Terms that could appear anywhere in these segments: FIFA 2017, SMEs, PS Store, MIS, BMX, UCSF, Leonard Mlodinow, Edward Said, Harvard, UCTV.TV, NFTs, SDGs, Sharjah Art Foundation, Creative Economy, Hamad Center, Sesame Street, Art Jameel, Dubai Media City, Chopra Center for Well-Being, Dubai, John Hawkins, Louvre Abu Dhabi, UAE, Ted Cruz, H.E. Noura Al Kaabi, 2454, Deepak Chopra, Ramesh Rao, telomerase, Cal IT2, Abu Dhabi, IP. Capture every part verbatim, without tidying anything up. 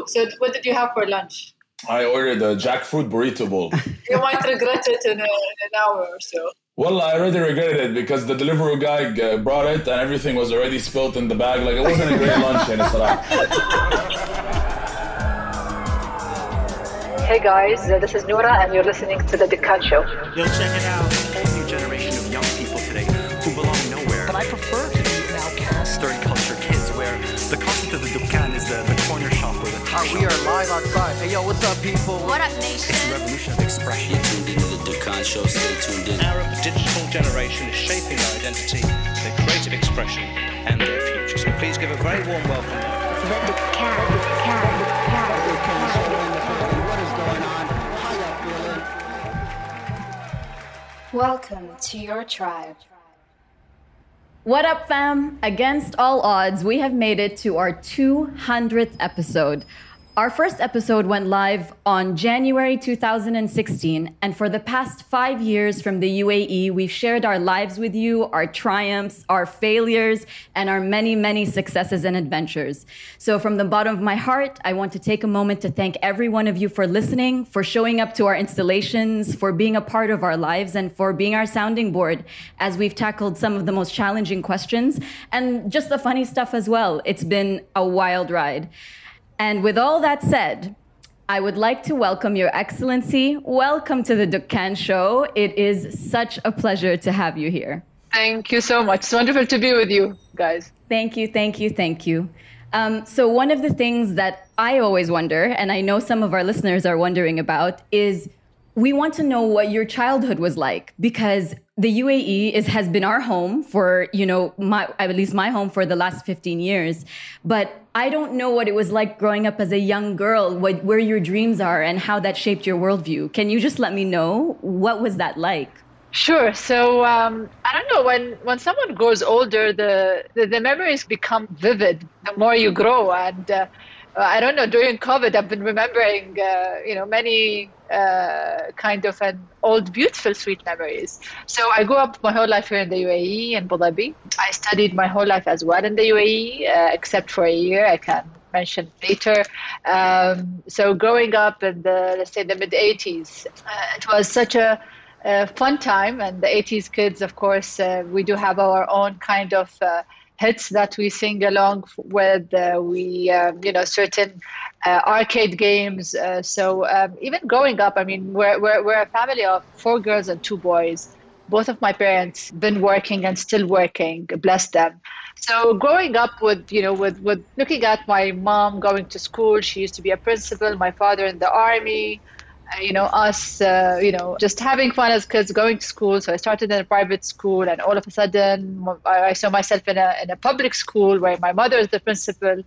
food. So what did you have for lunch? I ordered a jackfruit burrito bowl. You might regret it in, a, in an hour or so. Well, I already regretted it because the delivery guy brought it and everything was already spilled in the bag. Like, it wasn't a great lunch, yani Sarah. Hey guys, uh, this is Noura and you're listening to The Dukkan Show. Yo, check it out. A whole new generation of young people today who belong nowhere. But I prefer to be now cast third culture kids where the concept of the Dukkan is the, the corner shop or the top shop. We are live outside. Hey, yo, what's up, people? What up, nation? It's a revolution of expression. Dukkan Show, stay tuned in. Arab digital generation is shaping their identity, their creative expression, and their future. So please give a very warm welcome. The Dukkan, Dukkan, Dukkan, Dukkan Show in the party. What is going on? How y'all feeling? Welcome to your tribe. What up, fam? Against all odds, we have made it to our two hundredth episode. Our first episode went live on January two thousand sixteen, and for the past five years from the U A E, we've shared our lives with you, our triumphs, our failures, and our many, many successes and adventures. So from the bottom of my heart, I want to take a moment to thank every one of you for listening, for showing up to our installations, for being a part of our lives, and for being our sounding board as we've tackled some of the most challenging questions, and just the funny stuff as well. It's been a wild ride. And with all that said, I would like to welcome Your Excellency. Welcome to the Dukkan Show. It is such a pleasure to have you here. Thank you so much. It's wonderful to be with you guys. Thank you, thank you, thank you. Um, so one of the things that I always wonder, and I know some of our listeners are wondering about, is we want to know what your childhood was like, because the U A E is, has been our home for, you know, my, at least my home for the last fifteen years. But I don't know what it was like growing up as a young girl, what, where your dreams are and how that shaped your worldview. Can you just let me know, what was that like? Sure. So um, I don't know, when, when someone grows older, the, the, the memories become vivid the more you grow. And uh, I don't know, during COVID, I've been remembering, uh, you know, many uh, kind of an old, beautiful, sweet memories. So I grew up my whole life here in the U A E, in Abu Dhabi. I studied my whole life as well in the U A E, uh, except for a year, I can mention later. Um, so growing up in the, let's say, the mid-eighties, uh, it was such a uh, fun time. And the eighties kids, of course, uh, we do have our own kind of uh, hits that we sing along with, uh, we, uh, you know, certain uh, arcade games. Uh, so um, even growing up, I mean, we're, we're, we're a family of four girls and two boys. Both of my parents been working and still working, bless them. So growing up with, you know, with, with looking at my mom going to school, she used to be a principal, my father in the army, uh, you know, us, uh, you know, just having fun as kids, going to school. So I started in a private school, and all of a sudden I, I saw myself in a, in a public school where my mother is the principal,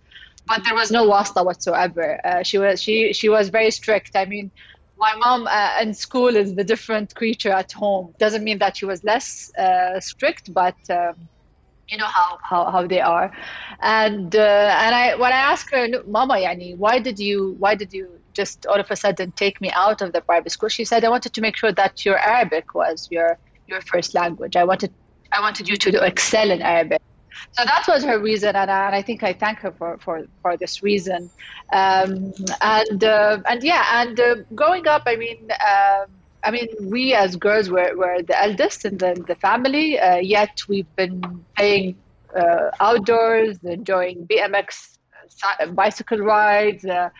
but there was no wasla whatsoever. Uh, she was, she, she was very strict. I mean, my mom uh, in school is the different creature at home. Doesn't mean that she was less uh, strict, but um, you know how, how, how they are. And uh, and I when I asked her, Mama, yani, why did you why did you just all of a sudden take me out of the private school? She said, I wanted to make sure that your Arabic was your your first language. I wanted I wanted you to excel in Arabic. So that was her reason, and I, and I think I thank her for, for, for this reason. Um, and uh, and yeah, and uh, growing up, I mean, uh, I mean, we as girls were, were the eldest in the, the family. Uh, yet we've been playing uh, outdoors, enjoying B M X bicycle rides. Uh,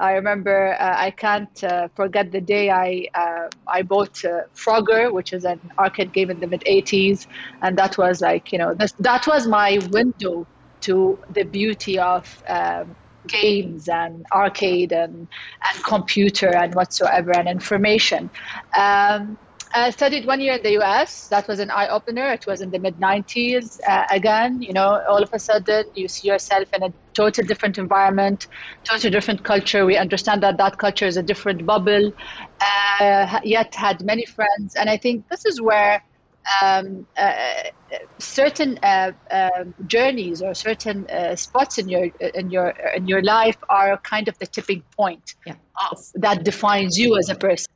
I remember uh, I can't uh, forget the day I uh, I bought uh, Frogger, which is an arcade game in the mid-eighties, and that was like, you know, this, that was my window to the beauty of um, games and arcade and, and computer and whatsoever and information. Um, I studied one year in the U S. That was an eye-opener. It was in the mid-nineties. Uh, again, you know, all of a sudden, you see yourself in a total different environment, total different culture. We understand that that culture is a different bubble, uh, yet had many friends. And I think this is where um, uh, certain uh, uh, journeys or certain uh, spots in your in your in your life are kind of the tipping point. Yeah. Of, that defines you as a person.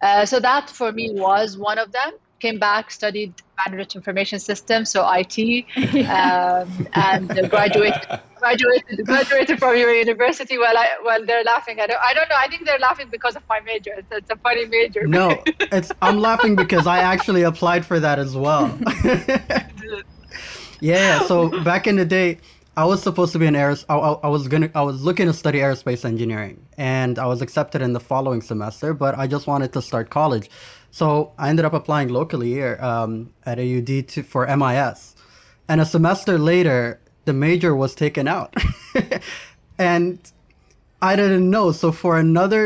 Uh, so that for me was one of them. came back, studied Management Information System, so I T, yeah. um, and graduated, graduated, graduated from your university. While I, while they're laughing, I don't, I don't know. I think they're laughing because of my major. It's, it's a funny major. No, it's. I'm laughing because I actually applied for that as well. Yeah. So back in the day, I was supposed to be an aeros. I, I, I was gonna. I was looking to study aerospace engineering, and I was accepted in the following semester. But I just wanted to start college, so I ended up applying locally here um, at A U D to, for M I S. And a semester later, the major was taken out, and I didn't know. So for another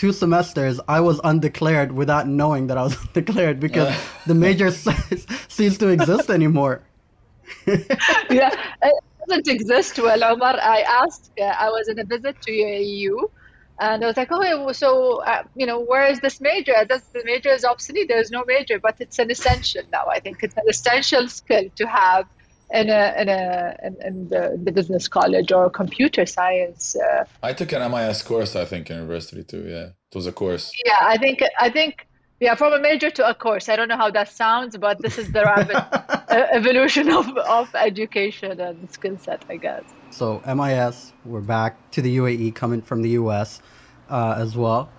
two semesters, I was undeclared without knowing that I was undeclared because uh. the major ceased to exist anymore. Yeah. I doesn't exist. Well, Omar, I asked, uh, I was in a visit to U A E U, and I was like, oh, so, uh, you know, where is this major? This, the major is obsolete. There's no major, but it's an essential now. I think it's an essential skill to have in a, in a in, in the, the business college or computer science. Uh, I took an M I S course, I think, in university too. Yeah, it was a course. Yeah, I think, I think, yeah, from a major to a course. I don't know how that sounds, but this is the rapid uh, evolution of, of education and skill set, I guess. So M I S, we're back to the U A E, coming from the U S uh, as well.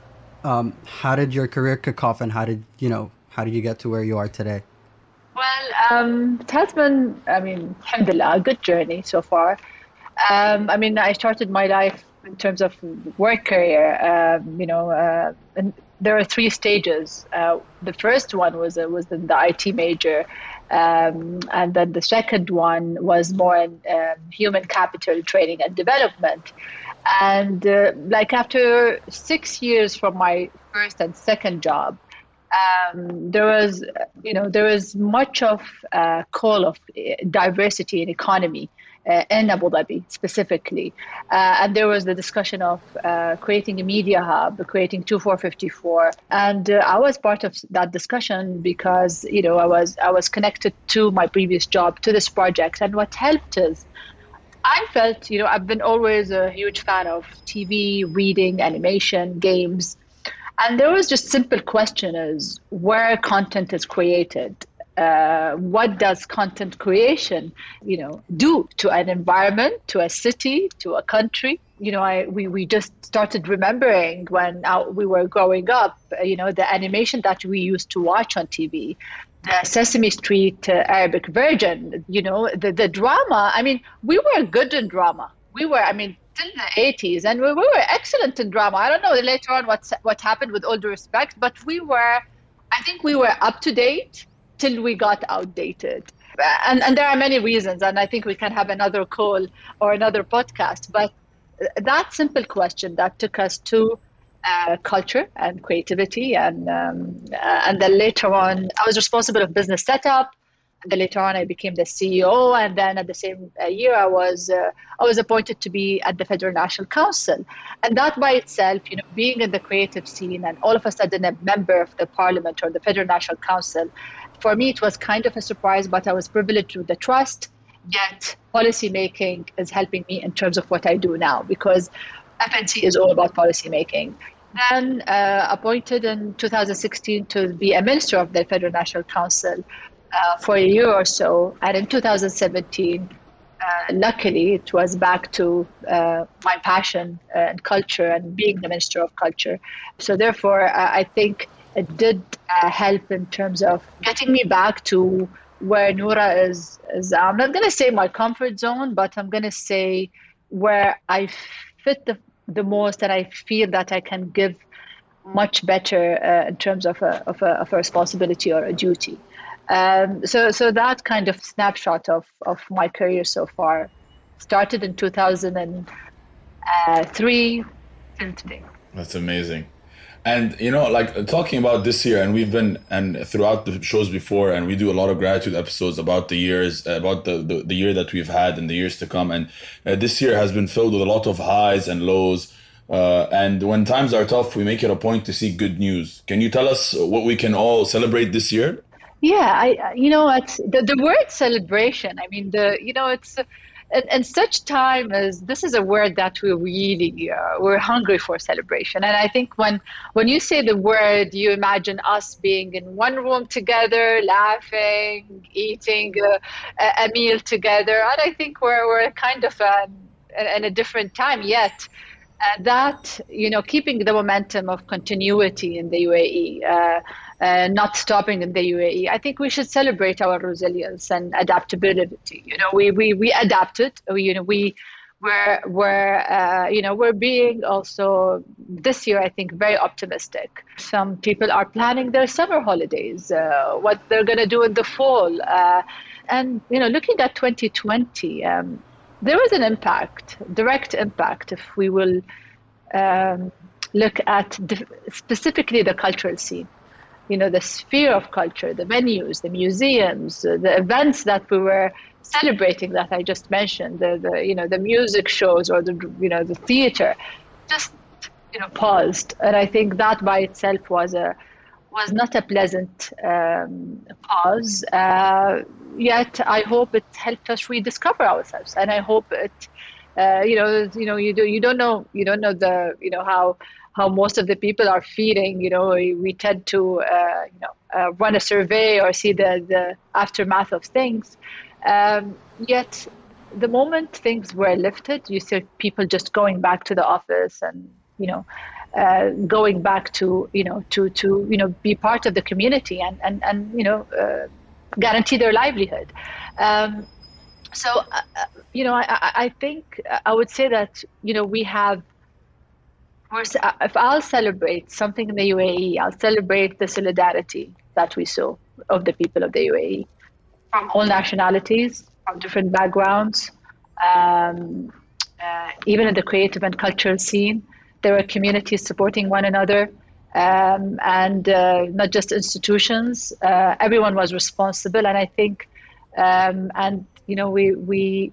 Um, how did your career kick off, and how did you know? How did you get to where you are today? Well, um, it has been, I mean, alhamdulillah, a good journey so far. Um, I mean, I started my life in terms of work career, uh, you know, uh, and. There are three stages. Uh, the first one was uh, was in the I T major, um, and then the second one was more in uh, human capital training and development. And uh, like after six years from my first and second job, um, there was you know there was much of a call of diversity in economy. Uh, in Abu Dhabi specifically. Uh, and there was the discussion of uh, creating a media hub, creating twenty-four fifty-four. And uh, I was part of that discussion because, you know, I was I was connected to my previous job, to this project. And what helped is I felt, you know, I've been always a huge fan of T V, reading, animation, games. And there was just simple question is where content is created. Uh, what does content creation, you know, do to an environment, to a city, to a country? You know, I we, we just started remembering when our, we were growing up, you know, the animation that we used to watch on T V, the Sesame Street uh, Arabic version, you know, the, the drama. I mean, we were good in drama. We were, I mean, in the eighties, and we, we were excellent in drama. I don't know later on what's, what happened, with all due respect, but we were, I think we were up to date till we got outdated. And and there are many reasons, and I think we can have another call or another podcast. But that simple question that took us to uh, culture and creativity, and um, and then later on, I was responsible of business setup. And then later on, I became the C E O, and then at the same year, I was uh, I was appointed to be at the Federal National Council, and that by itself, you know, being in the creative scene, and all of a sudden a member of the Parliament or the Federal National Council. For me, it was kind of a surprise, but I was privileged with the trust. Yet, policymaking is helping me in terms of what I do now, because F N C is all about policymaking. Then uh, appointed in two thousand sixteen to be a minister of the Federal National Council uh, for a year or so. And in two thousand seventeen, uh, luckily, it was back to uh, my passion uh, and culture and being the minister of culture. So therefore, uh, I think it did uh, help in terms of getting me back to where Noura is, is. I'm not going to say my comfort zone, but I'm going to say where I fit the, the most, and I feel that I can give much better uh, in terms of a, of, a, of a responsibility or a duty. Um, so so that kind of snapshot of, of my career so far started in two thousand three till today. That's amazing. And, you know, like talking about this year, and we've been, and throughout the shows before, and we do a lot of gratitude episodes about the years, about the, the, the year that we've had and the years to come. And uh, this year has been filled with a lot of highs and lows. Uh, and when times are tough, we make it a point to see good news. Can you tell us what we can all celebrate this year? Yeah, I, you know, it's the, the word celebration. I mean, the, you know, it's at, at such time as this is a word that we really uh, we're hungry for celebration. And I think when when you say the word, you imagine us being in one room together, laughing, eating a, a meal together. And I think we're we're kind of in a different time yet. Uh, that, you know, keeping the momentum of continuity in the U A E, uh, uh, not stopping in the U A E, I think we should celebrate our resilience and adaptability. You know, we we, we adapted. We, you know, we were were uh, you know we're being also this year, I think, very optimistic. Some people are planning their summer holidays, uh, what they're going to do in the fall, uh, and you know, looking at twenty twenty. Um, There was an impact, direct impact, if we will um, look at the, specifically the cultural scene, you know, the sphere of culture, the venues, the museums, the events that we were celebrating that I just mentioned, the, the you know, the music shows or the, you know, the theater, just, you know, paused. And I think that by itself was a, was not a pleasant um, pause. Uh, Yet, I hope it helped us rediscover ourselves, and I hope it, uh, you know, you know, you do, you don't know, you don't know the, you know, how how most of the people are feeling. You know, we, we tend to, uh, you know, uh, run a survey or see the the aftermath of things. Um, yet, the moment things were lifted, you see people just going back to the office and, you know, uh, going back to, you know, to to you know, be part of the community and and and you know. Uh, guarantee their livelihood. Um, so, uh, you know, I, I think I would say that, you know, we have, we're, if I'll celebrate something in the U A E, I'll celebrate the solidarity that we saw of the people of the U A E, from all nationalities, from different backgrounds, um, uh, even in the creative and cultural scene. There were communities supporting one another. Um, and uh, not just institutions. Uh, everyone was responsible, and I think, um, and you know, we we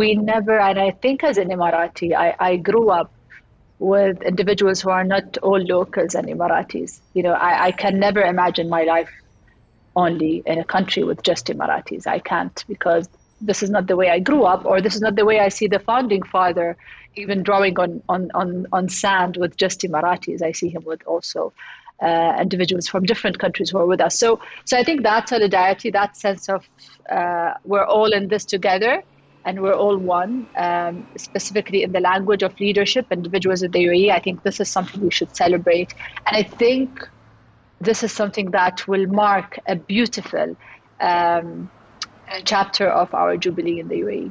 we never. And I think, as an Emirati, I, I grew up with individuals who are not all locals and Emiratis. You know, I, I can never imagine my life only in a country with just Emiratis. I can't, because this is not the way I grew up, or this is not the way I see the founding father even drawing on, on, on, on sand with just Emiratis. I see him with also uh, individuals from different countries who are with us. So so I think that solidarity, that sense of uh, we're all in this together and we're all one, um, specifically in the language of leadership, individuals of the U A E, I think this is something we should celebrate. And I think this is something that will mark a beautiful um, chapter of our Jubilee in the U A E.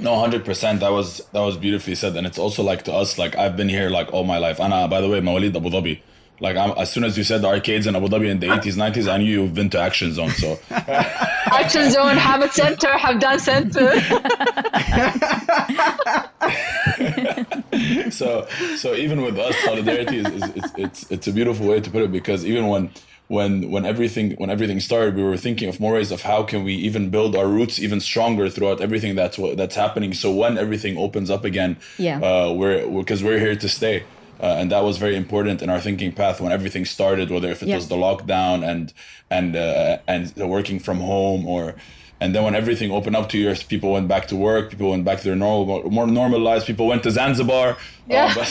No, one hundred percent. That was that was beautifully said. And it's also like to us, like I've been here like all my life. And I, by the way, Mawalid Abu Dhabi. Like I'm, as soon as you said the arcades in Abu Dhabi in the eighties, nineties, I knew you've been to Action Zone. So Action Zone, Hamad Center, Hamdan Center. so so even with us, solidarity is, is it's, it's it's a beautiful way to put it, because even when When when everything when everything started, we were thinking of more ways of how can we even build our roots even stronger throughout everything that's that's happening. So when everything opens up again, yeah, uh, we're because we're, we're here to stay, uh, and that was very important in our thinking path when everything started. Whether if it yeah. was the lockdown and and uh, and working from home, or and then when everything opened up to you, people went back to work, people went back to their normal more normal lives, people went to Zanzibar. Yeah. Um, but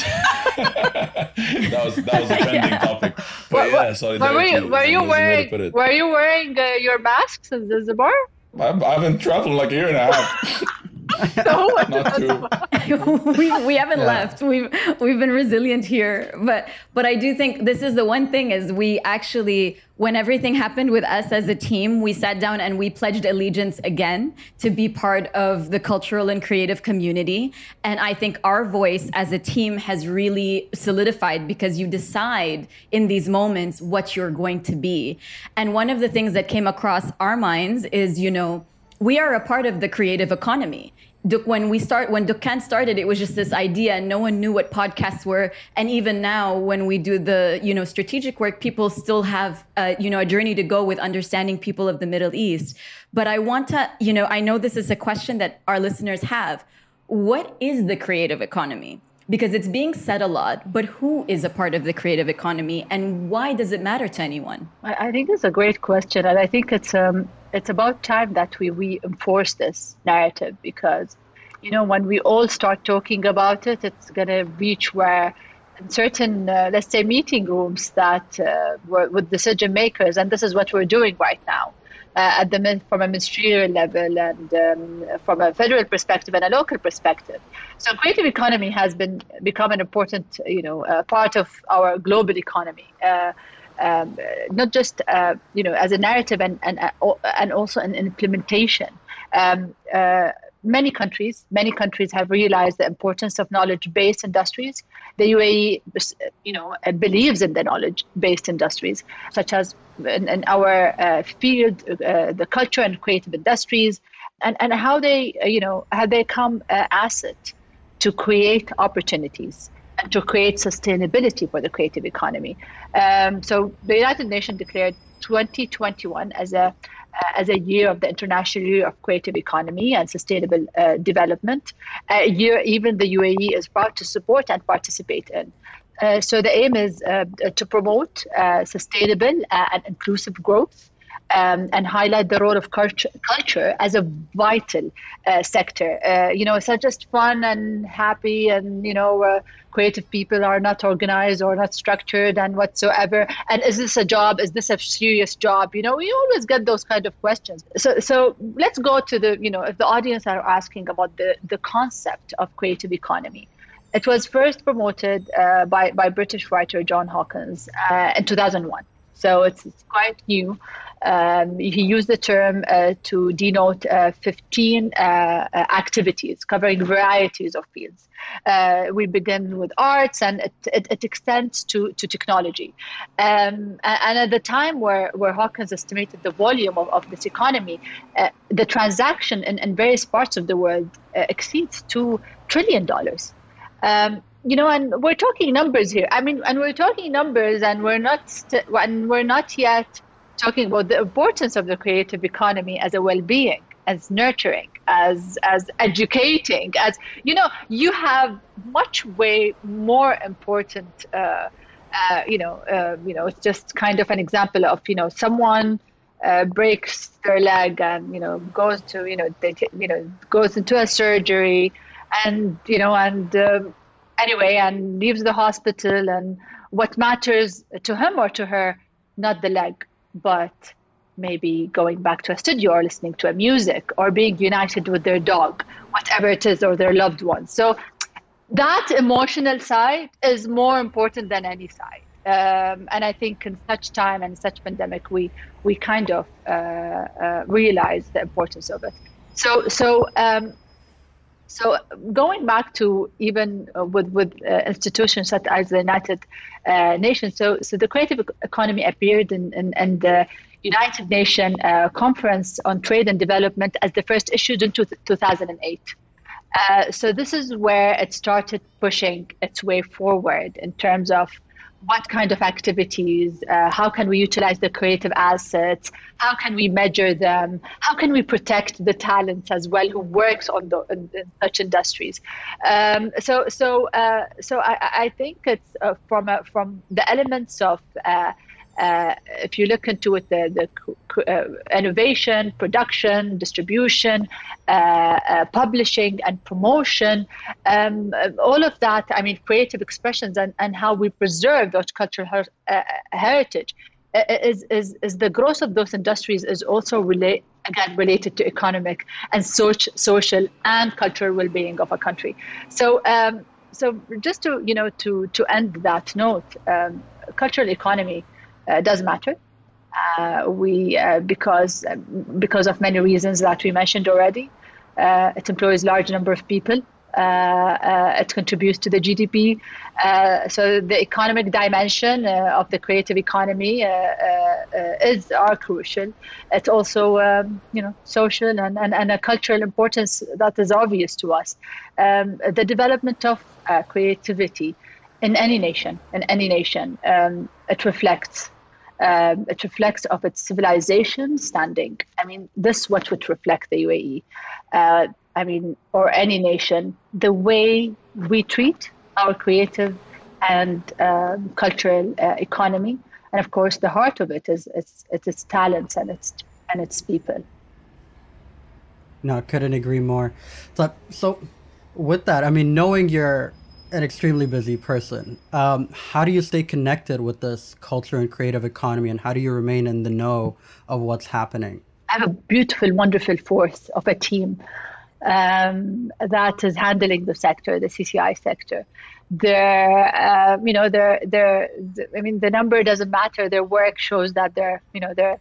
that was that was a trending yeah. topic. But what, yeah, solidarity. Were you wearing Were you wearing uh, your masks in Zanzibar? I've, I've been traveling like a year and a half. So not too. we we haven't yeah. left. We've we've been resilient here, but but I do think this is the one thing is we actually, when everything happened with us as a team, we sat down and we pledged allegiance again to be part of the cultural and creative community. And I think our voice as a team has really solidified, because you decide in these moments what you're going to be. And one of the things that came across our minds is, you know, we are a part of the creative economy. When we start, when Dukkan started, it was just this idea and no one knew what podcasts were. And even now when we do the, you know, strategic work, people still have, uh, you know, a journey to go with understanding people of the Middle East. But I want to, you know, I know this is a question that our listeners have. What is the creative economy? Because it's being said a lot, but who is a part of the creative economy and why does it matter to anyone? I think it's a great question. And I think it's, um, it's about time that we reinforce this narrative, because you know, when we all start talking about it, it's going to reach where in certain, uh, let's say, meeting rooms that uh, were with decision makers, and this is what we're doing right now. Uh, at the from a ministerial level and um, from a federal perspective and a local perspective. So creative economy has been become an important, you know, uh, part of our global economy, uh, um, not just, uh, you know, as a narrative and and, uh, and also an implementation. Um, uh, many countries, many countries have realized the importance of knowledge-based industries. The U A E, you know, believes in the knowledge-based industries, such as in, in our uh, field, uh, the culture and creative industries, and, and how they, you know, have become an asset to create opportunities and to create sustainability for the creative economy. Um, so the United Nations declared twenty twenty-one as a Uh, as a year of the International Year of Creative Economy and Sustainable uh, Development, a year even the U A E is proud to support and participate in. Uh, so the aim is uh, to promote uh, sustainable uh, and inclusive growth, um, and highlight the role of culture, culture as a vital uh, sector. Uh, you know, it's not just fun and happy and, you know, uh, creative people are not organized or not structured and whatsoever. And is this a job? Is this a serious job? You know, we always get those kind of questions. So so let's go to the, you know, if the audience are asking about the, the concept of creative economy. It was first promoted uh, by, by British writer John Hawkins uh, in two thousand one. So it's, it's quite new. Um, he used the term uh, to denote uh, fifteen uh, activities covering varieties of fields. Uh, we begin with arts, and it, it, it extends to, to technology. Um, and at the time where, where Hawkins estimated the volume of, of this economy, uh, the transaction in, in various parts of the world uh, exceeds two trillion dollars. Um, You know, and we're talking numbers here. I mean, and we're talking numbers, and we're not, st and we're not yet talking about the importance of the creative economy as a well-being, as nurturing, as as educating, as, you know, you have much way more important. Uh, uh, you know, uh, you know, it's just kind of an example of, you know, someone uh, breaks their leg and, you know, goes to, you know, they, you know, goes into a surgery, and, you know, and. Um, Anyway, and leaves the hospital, and what matters to him or to her, not the leg, but maybe going back to a studio or listening to a music or being united with their dog, whatever it is, or their loved ones. So that emotional side is more important than any side. Um, and I think in such time and such pandemic, we, we kind of uh, uh, realize the importance of it. So, so, um, So going back to even uh, with, with uh, institutions such as the United uh, Nations, so, so the creative economy appeared in, in, in the United Nations uh, Conference on Trade and Development as the first issue in two thousand eight. Uh, so this is where it started pushing its way forward in terms of what kind of activities, uh, how can we utilize the creative assets, how can we measure them, how can we protect the talents as well who works on the, in, in such industries. Um, so so, uh, so I, I think it's uh, from, a, from the elements of, uh, uh, if you look into it, the, the uh, innovation, production, distribution, uh, uh, publishing and promotion, um, all of that, I mean, creative expressions and, and how we preserve that cultural her uh, heritage is, is, is the growth of those industries is also relate, again, related to economic and so social and cultural well-being of a country. So, um, so just to, you know, to, to end that note, um, cultural economy, Uh, does matter. Uh, we uh, because uh, because of many reasons that we mentioned already. Uh, it employs large number of people. Uh, uh, it contributes to the G D P. Uh, so the economic dimension uh, of the creative economy uh, uh, is are crucial. It's also um, you know, social and, and, and a cultural importance that is obvious to us. Um, the development of uh, creativity in any nation, in any nation, um, it reflects, uh, it reflects of its civilization standing. I mean, this what would reflect the U A E, uh, I mean, or any nation, the way we treat our creative and um, cultural uh, economy, and of course, the heart of it is its, its, its talents and its and its people. No, couldn't agree more. So, so with that, I mean, knowing you're an extremely busy person, um, how do you stay connected with this culture and creative economy, and how do you remain in the know of what's happening? I have a beautiful, wonderful force of a team um, that is handling the sector, the C C I sector. Their, uh, you know, their, their, I mean, the number doesn't matter. Their work shows that they're, you know, they're,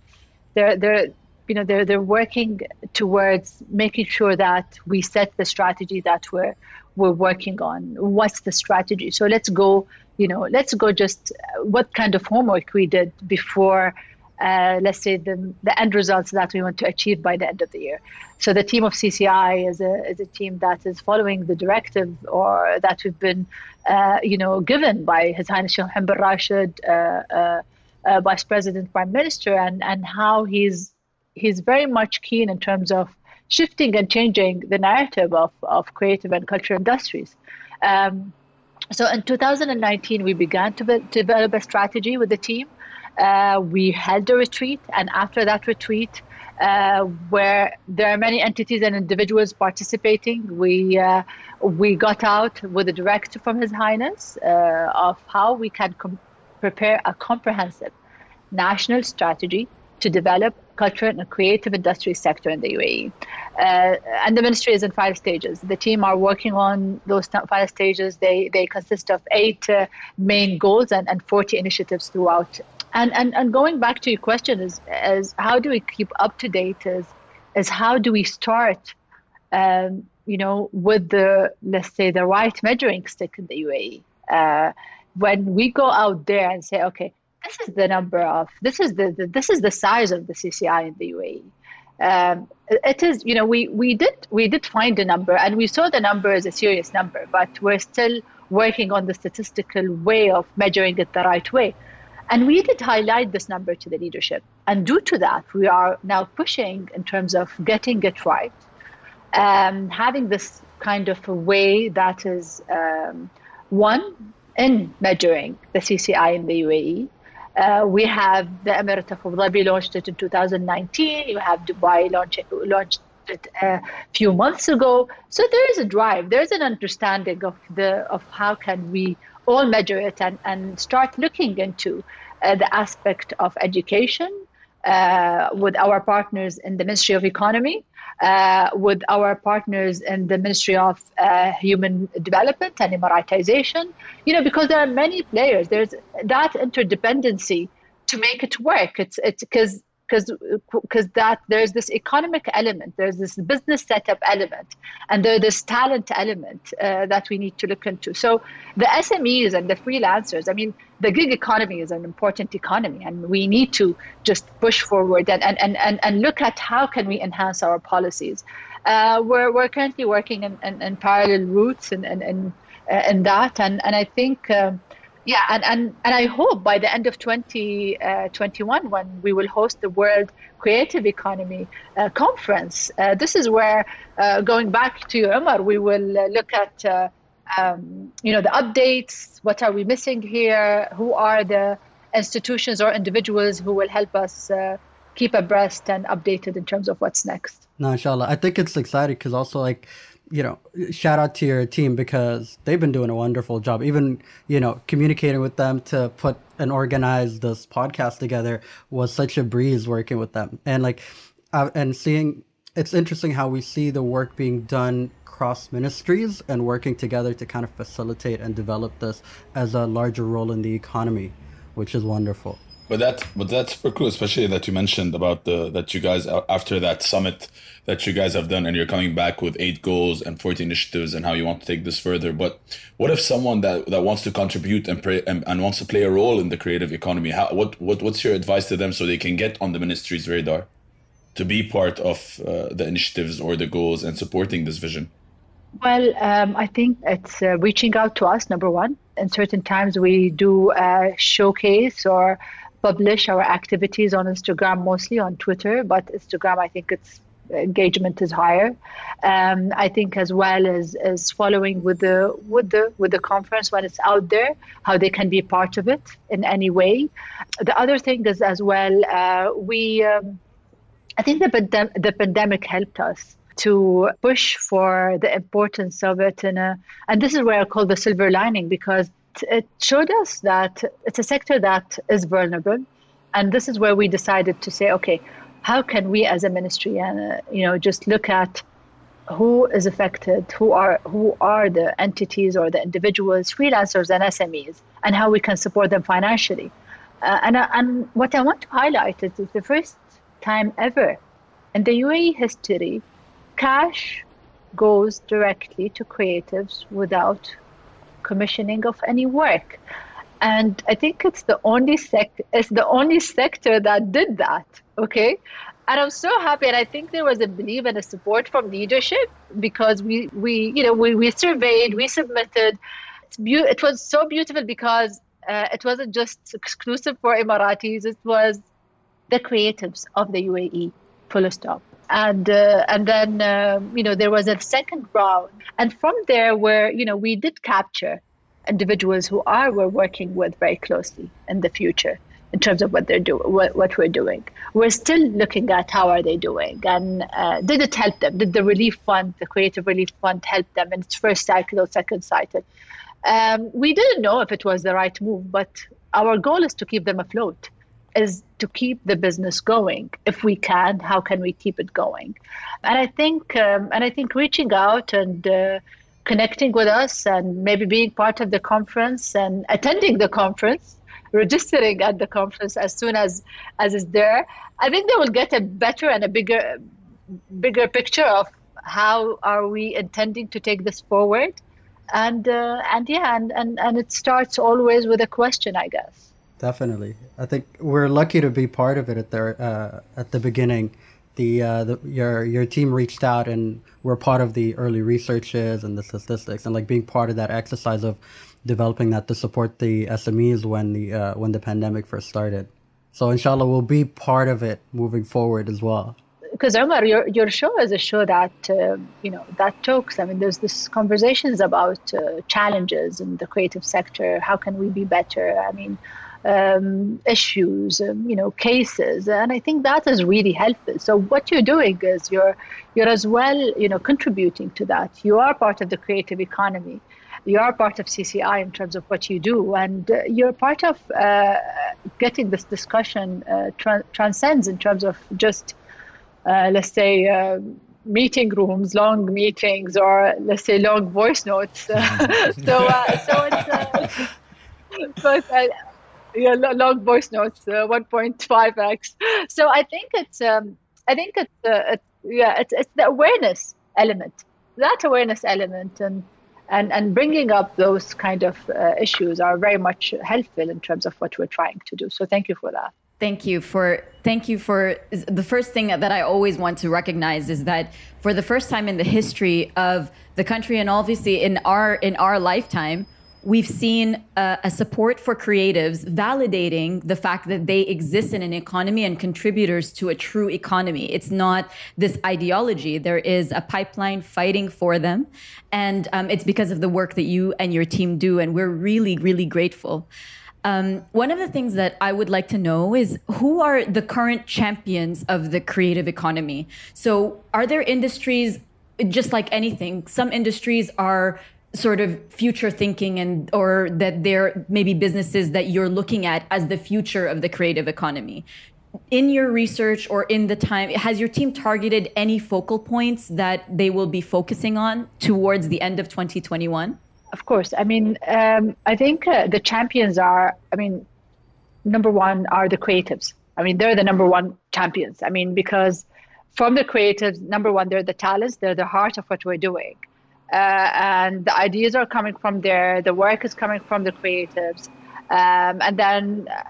they're, they're, you know, they're, they're working towards making sure that we set the strategy that we're, we're working on. What's the strategy? So let's go, you know, let's go just what kind of homework we did before, uh, let's say the, the end results that we want to achieve by the end of the year. So the team of C C I is a, is a team that is following the directive or that we've been, uh, you know, given by His Highness Sheikh Mohammed bin Rashid, uh, uh, uh, Vice President, Prime Minister, and, and how he's, he's very much keen in terms of shifting and changing the narrative of, of creative and cultural industries. Um, so in two thousand nineteen, we began to, be, to develop a strategy with the team. Uh, we held a retreat, and after that retreat, uh, where there are many entities and individuals participating, we uh, we got out with a directive from His Highness uh, of how we can com- prepare a comprehensive national strategy to develop cultural and creative industry sector in the U A E. Uh, and the ministry is in five stages. The team are working on those five stages. They they consist of eight uh, main goals and, and forty initiatives throughout. And, and and going back to your question is, is how do we keep up to date is, is how do we start, um, you know, with the, let's say, the right measuring stick in the U A E. Uh, when we go out there and say, okay, this is the number of, this is the, the this is the size of the C C I in the U A E. Um, it is, you know, we, we did we did find a number, and we saw the number as a serious number, but we're still working on the statistical way of measuring it the right way. And we did highlight this number to the leadership. And due to that, we are now pushing in terms of getting it right, um, having this kind of a way that is, um, one, in measuring the C C I in the U A E. Uh, we have the Emirate of Abu Dhabi launched it in two thousand nineteen. You have Dubai launch, launched it a few months ago. So there is a drive. There is an understanding of the of how can we all measure it and, and start looking into uh, the aspect of education uh, with our partners in the Ministry of Economy, uh, with our partners in the Ministry of uh, Human Development and Emiratization, you know, because there are many players. There's that interdependency to make it work. It's it's because because because that there's this economic element, there's this business setup element, and there's this talent element uh, that we need to look into. So the S M Es and the freelancers, I mean, the gig economy is an important economy, and we need to just push forward and, and, and, and look at how can we enhance our policies. Uh, we're, we're currently working in, in, in parallel routes and in, in, in, in that, and, and I think... Um, Yeah, and, and, and I hope by the end of twenty twenty-one, uh, when we will host the World Creative Economy uh, Conference, uh, this is where, uh, going back to you, Umar, we will uh, look at, uh, um, you know, the updates, what are we missing here, who are the institutions or individuals who will help us uh, keep abreast and updated in terms of what's next. No, inshallah. I think it's exciting because also, like, you know, shout out to your team because they've been doing a wonderful job, even, you know, communicating with them to put and organize this podcast together was such a breeze working with them. And like, uh, and seeing, it's interesting how we see the work being done cross ministries and working together to kind of facilitate and develop this as a larger role in the economy, which is wonderful. But that, but that's super cool, especially that you mentioned about the that you guys after that summit that you guys have done, and you're coming back with eight goals and forty initiatives and how you want to take this further. But what if someone that, that wants to contribute and, pray, and and wants to play a role in the creative economy? How what what what's your advice to them so they can get on the ministry's radar to be part of uh, the initiatives or the goals and supporting this vision? Well, um, I think it's uh, reaching out to us, number one. In certain times, we do uh, showcase or publish our activities on Instagram, mostly on Twitter, but Instagram, I think its engagement is higher. Um, I think as well as, as following with the with the with the conference when it's out there, how they can be part of it in any way. The other thing is as well, uh, we um, I think the pandem- the pandemic helped us to push for the importance of it. And, uh, and this is where I call the silver lining, because it showed us that it's a sector that is vulnerable. And this is where we decided to say, okay, how can we as a ministry, and uh, you know, just look at who is affected, who are who are the entities or the individuals, freelancers and S M Es, and how we can support them financially. Uh, and, uh, and what I want to highlight is the first time ever in the U A E history, cash goes directly to creatives without commissioning of any work. And I think it's the only sec- it's the only sector that did that, okay? And I'm so happy, and I think there was a belief and a support from leadership, because we, we you know, we, we surveyed, we submitted. It's be- it was so beautiful because uh, it wasn't just exclusive for Emiratis, it was the creatives of the U A E, full stop. And uh, and then, uh, you know, there was a second round. And from there where, you know, we did capture individuals who are we're working with very closely in the future in terms of what they're doing, what, what we're doing. We're still looking at how are they doing, and uh, did it help them? Did the relief fund, the creative relief fund, help them in its first cycle or second cycle? Um, we didn't know if it was the right move, but our goal is to keep them afloat, is to keep the business going. If we can, how can we keep it going? And I think, um, and I think reaching out and uh, connecting with us, and maybe being part of the conference and attending the conference, registering at the conference as soon as as it's there, I think they will get a better and a bigger, bigger picture of how are we intending to take this forward. And uh, and yeah, and, and, and it starts always with a question, I guess. Definitely. I think we're lucky to be part of it at the, uh, at the beginning. The, uh, the your your team reached out, and we're part of the early researches and the statistics, and like being part of that exercise of developing that to support the S M Es when the uh, when the pandemic first started. So inshallah, we'll be part of it moving forward as well. Because Omar, your your show is a show that uh, you know that talks. I mean, there's this conversations about uh, challenges in the creative sector. How can we be better? I mean. Um, issues, um, you know, cases, and I think that is really helpful. So what you're doing is you're you're as well, you know, contributing to that. You are part of the creative economy. You are part of C C I in terms of what you do, and uh, you're part of uh, getting this discussion uh, tra- transcends in terms of just, uh, let's say, uh, meeting rooms, long meetings, or let's say long voice notes. so uh, so it's uh, but. Uh, Yeah, long voice notes, uh, one point five x. So I think it's, um, I think it's, uh, it's, yeah, it's it's the awareness element, that awareness element, and and, and bringing up those kind of uh, issues are very much helpful in terms of what we're trying to do. So thank you for that. Thank you for thank you for the first thing that I always want to recognize is that for the first time in the history of the country, and obviously in our in our lifetime, we've seen uh, a support for creatives validating the fact that they exist in an economy and contributors to a true economy. It's not this ideology. There is a pipeline fighting for them. And um, it's because of the work that you and your team do. And we're really, really grateful. Um, one of the things that I would like to know is who are the current champions of the creative economy? So are there industries, just like anything, some industries are sort of future thinking, and or that there may be businesses that you're looking at as the future of the creative economy? In your research or in the time, has your team targeted any focal points that they will be focusing on towards the end of twenty twenty-one? Of course. I mean, um, I think uh, the champions are, I mean, number one are the creatives. I mean, they're the number one champions. I mean, because from the creatives, number one, they're the talents, they're the heart of what we're doing. Uh, and the ideas are coming from there. The work is coming from the creatives, um, and then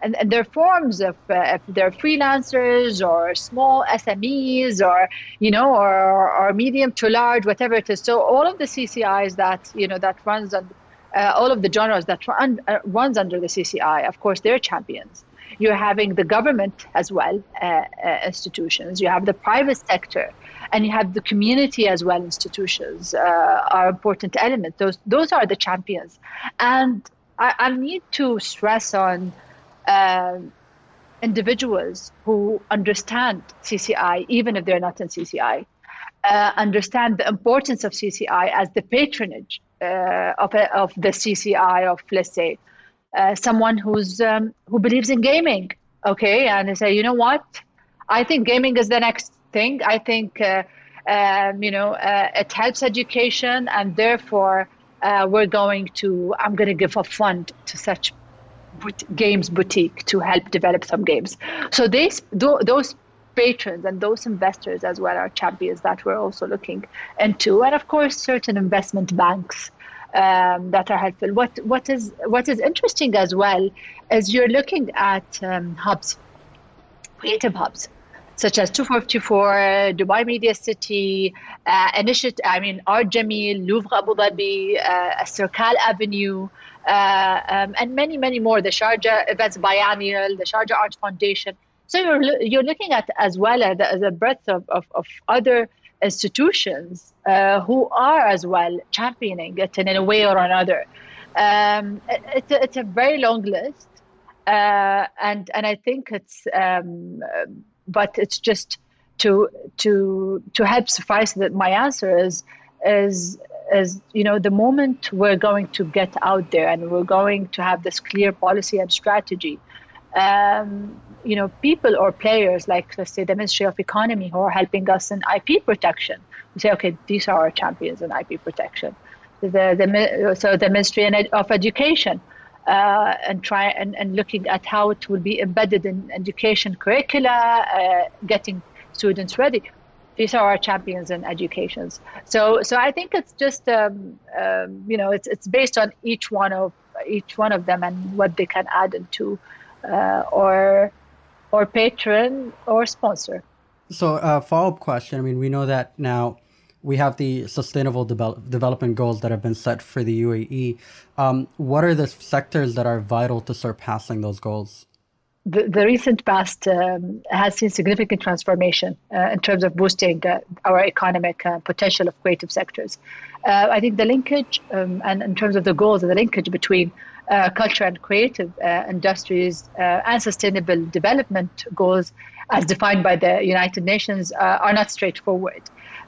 and, and their forms of uh, if they're freelancers or small S M Es or you know or, or medium to large, whatever it is. So all of the C C Is that you know that runs on uh, all of the genres that run, uh, runs under the C C I, of course, they're champions. You're having the government as well, uh, uh, institutions. You have the private sector, and you have the community as well. Institutions uh, are important element. Those those are the champions. And I, I need to stress on uh, individuals who understand C C I, even if they're not in C C I. uh, understand the importance of C C I as the patronage uh, of, of the C C I, of, let's say, uh, someone who's um, who believes in gaming, okay? And they say, you know what? I think gaming is the next thing. I think, uh, um, you know, uh, it helps education, and therefore uh, we're going to, I'm going to give a fund to such games boutique to help develop some games. So these, those patrons and those investors as well are champions that we're also looking into. And of course, certain investment banks um, that are helpful. What, what is, what is interesting as well is you're looking at um, hubs, creative hubs, such as two four five four, Dubai Media City, uh, initiative, I mean, Art Jameel, Louvre Abu Dhabi, uh, Serkal Avenue, uh, um, and many, many more, the Sharjah Events Biennial, the Sharjah Art Foundation. So you're, you're looking at as well as the, the breadth of, of, of other institutions uh, who are as well championing it in a way or another. Um, it, it's, a, it's a very long list, uh, and, and I think it's... Um, but it's just to to to help suffice that my answer is is is you know, the moment we're going to get out there and we're going to have this clear policy and strategy, um, you know, people or players like, let's say, the Ministry of Economy who are helping us in I P protection, we say, okay, these are our champions in I P protection. The, the so the Ministry of Education. Uh, and try and, and looking at how it will be embedded in education curricula, uh, getting students ready. These are our champions in education. So, so I think it's just um, um, you know, it's it's based on each one of each one of them and what they can add into uh, or or patron or sponsor. So, uh, follow-up question. I mean, we know that now. We have the sustainable develop, development goals that have been set for the U A E. Um, what are the sectors that are vital to surpassing those goals? The, the recent past um, has seen significant transformation uh, in terms of boosting uh, our economic uh, potential of creative sectors. Uh, I think the linkage um, and in terms of the goals and the linkage between uh, culture and creative uh, industries uh, and sustainable development goals as defined by the United Nations uh, are not straightforward.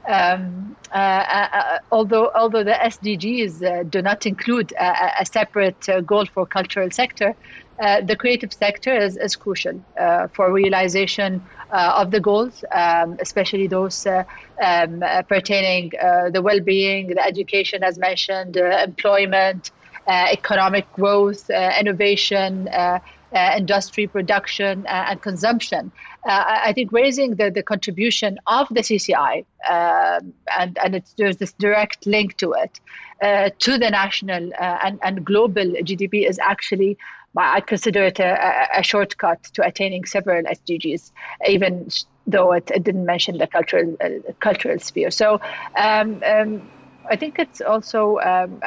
Um, uh, uh, although although the S D Gs uh, do not include a, a separate uh, goal for cultural sector, uh, the creative sector is, is crucial uh, for realization uh, of the goals, um, especially those uh, um, uh, pertaining uh, the well-being, the education as mentioned, uh, employment, uh, economic growth, uh, innovation, uh, uh, industry production uh, and consumption. Uh, I think raising the, the contribution of the C C I, uh, and, and it's, there's this direct link to it, uh, to the national uh, and, and global G D P is actually, I consider it a, a shortcut to attaining several S D Gs, even though it, it didn't mention the cultural uh, cultural sphere. So um, um, I think it's also, um,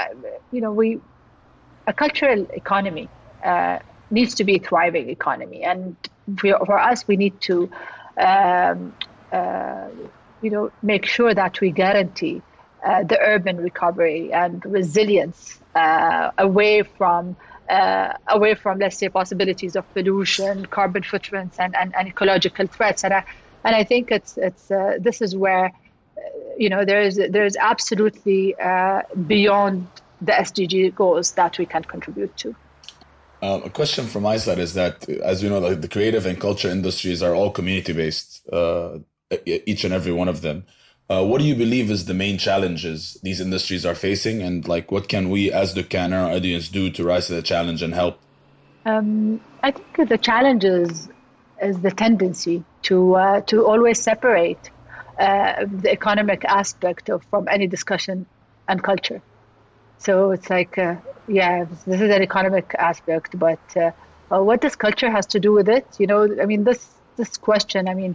you know, we a cultural economy uh, needs to be a thriving economy. And for us, we need to, um, uh, you know, make sure that we guarantee uh, the urban recovery and resilience uh, away from, uh, away from, let's say, possibilities of pollution, carbon footprints, and, and, and ecological threats. And I, and I think it's it's uh, this is where, uh, you know, there is there is absolutely uh, beyond the S D G goals that we can contribute to. Um, a question from my side is that, as you know, like the creative and culture industries are all community-based, uh, each and every one of them. Uh, what do you believe is the main challenges these industries are facing? And like, what can we as the Dukkan audience do to rise to the challenge and help? Um, I think the challenge is, is the tendency to, uh, to always separate uh, the economic aspect of, from any discussion and culture. So it's like... Uh, Yeah, this is an economic aspect, but uh, uh, what does culture has to do with it? You know, I mean, this this question, I mean,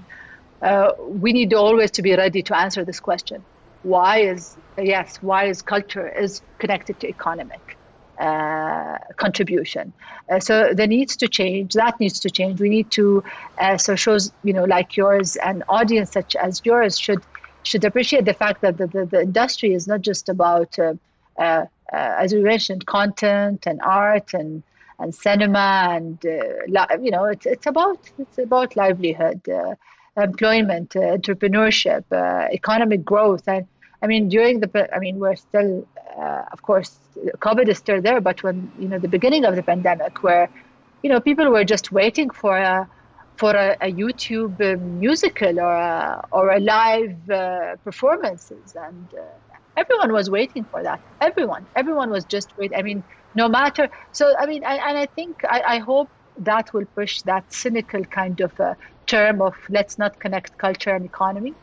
uh, we need always to be ready to answer this question. Why is, yes, why is culture is connected to economic uh, contribution? Uh, so there needs to change, that needs to change. We need to, uh, so shows, you know, like yours and audience such as yours should should appreciate the fact that the, the, the industry is not just about uh, uh, Uh, as we mentioned, content and art and and cinema and uh, li- you know, it's it's about it's about livelihood, uh, employment, uh, entrepreneurship, uh, economic growth. And I mean, during the, I mean, we're still, uh, of course, COVID is still there, but when, you know, the beginning of the pandemic where, you know, people were just waiting for a, for a, a YouTube uh, musical or a, or a live uh, performances. And uh, everyone was waiting for that. Everyone, everyone was just waiting. I mean, no matter. So, I mean, I, and I think, I, I hope that will push that cynical kind of uh, term of let's not connect culture and economy.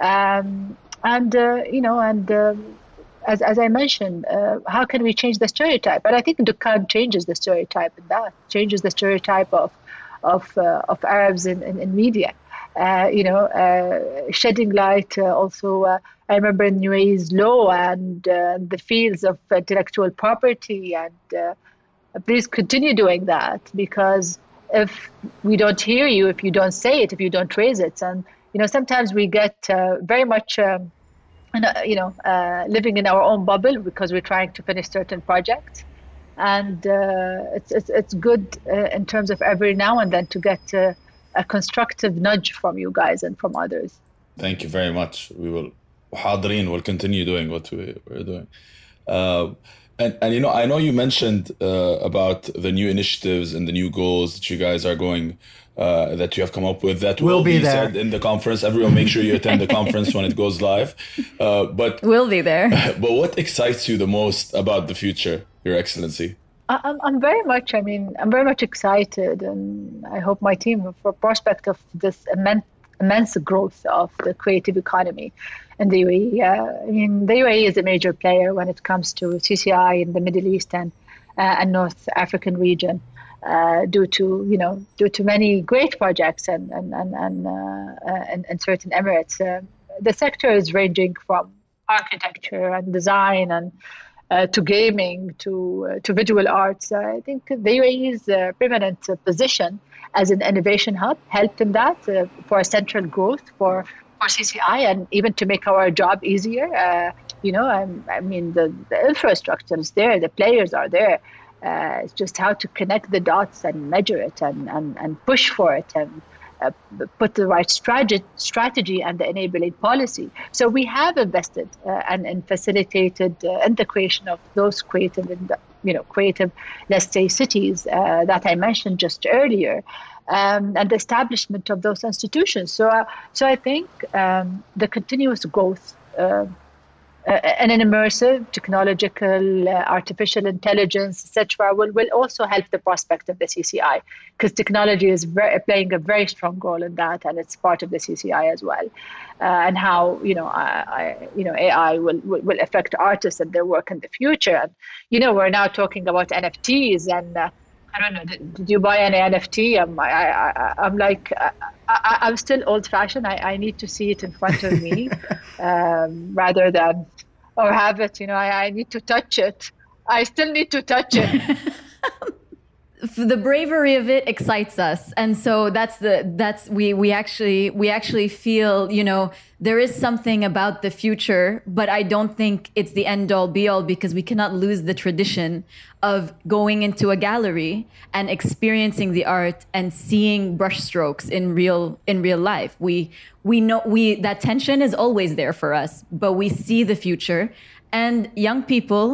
Um, And, uh, you know, and um, as as I mentioned, uh, how can we change the stereotype? But I think Dukkan changes the stereotype in that, changes the stereotype of of, uh, of Arabs in, in, in media, uh, you know, uh, shedding light uh, also. Uh, I remember in U A E's law and uh, the fields of intellectual property, and uh, please continue doing that, because if we don't hear you, if you don't say it, if you don't raise it, and you know, sometimes we get uh, very much, um, you know, uh, living in our own bubble because we're trying to finish certain projects. And uh, it's, it's it's good uh, in terms of every now and then to get uh, a constructive nudge from you guys and from others. Thank you very much. We will, Hadirin will continue doing what we, we're doing. Uh, and, and, you know, I know you mentioned uh, about the new initiatives and the new goals that you guys are going Uh, that you have come up with that will we'll be, be there. Said in the conference. Everyone, make sure you attend the conference when it goes live. Uh, but we'll be there. But what excites you the most about the future, Your Excellency? I'm, I'm very much. I mean, I'm very much excited, and I hope my team for prospect of this immense, immense growth of the creative economy in the U A E. Uh, I mean, the U A E is a major player when it comes to C C I in the Middle East and uh, and North African region. Uh, due to you know, due to many great projects and and and and, uh, and, and certain emirates, uh, the sector is ranging from architecture and design and uh, to gaming to uh, to visual arts. Uh, I think the U A E's uh, permanent uh, position as an innovation hub helped in that uh, for central growth for for C C I and even to make our job easier. Uh, you know, I'm, I mean the, the infrastructure is there, the players are there. Uh, it's just how to connect the dots and measure it and, and, and push for it and uh, put the right strat- strategy and the enabling policy. So we have invested uh, and, and facilitated uh, in the creation of those creative, you know, creative, let's say, cities uh, that I mentioned just earlier, um, and the establishment of those institutions. So, uh, so I think um, the continuous growth Uh, Uh, and an immersive, technological, uh, artificial intelligence, et cetera, will will also help the prospect of the C C I, because technology is very, playing a very strong role in that, and it's part of the C C I as well. Uh, and how you know, I, I, you know, A I will, will will affect artists and their work in the future. And you know, we're now talking about N F Ts, and uh, I don't know, did, did you buy an N F T? I'm I, I I'm like. Uh, I, I'm still old-fashioned. I, I need to see it in front of me um, rather than, or have it, you know, I, I need to touch it. I still need to touch it. The bravery of it excites us. And so that's the, that's, we, we actually, we actually feel, you know, there is something about the future, but I don't think it's the end all be all, because we cannot lose the tradition of going into a gallery and experiencing the art and seeing brushstrokes in real, in real life. We, we know we, that tension is always there for us, but we see the future, and young people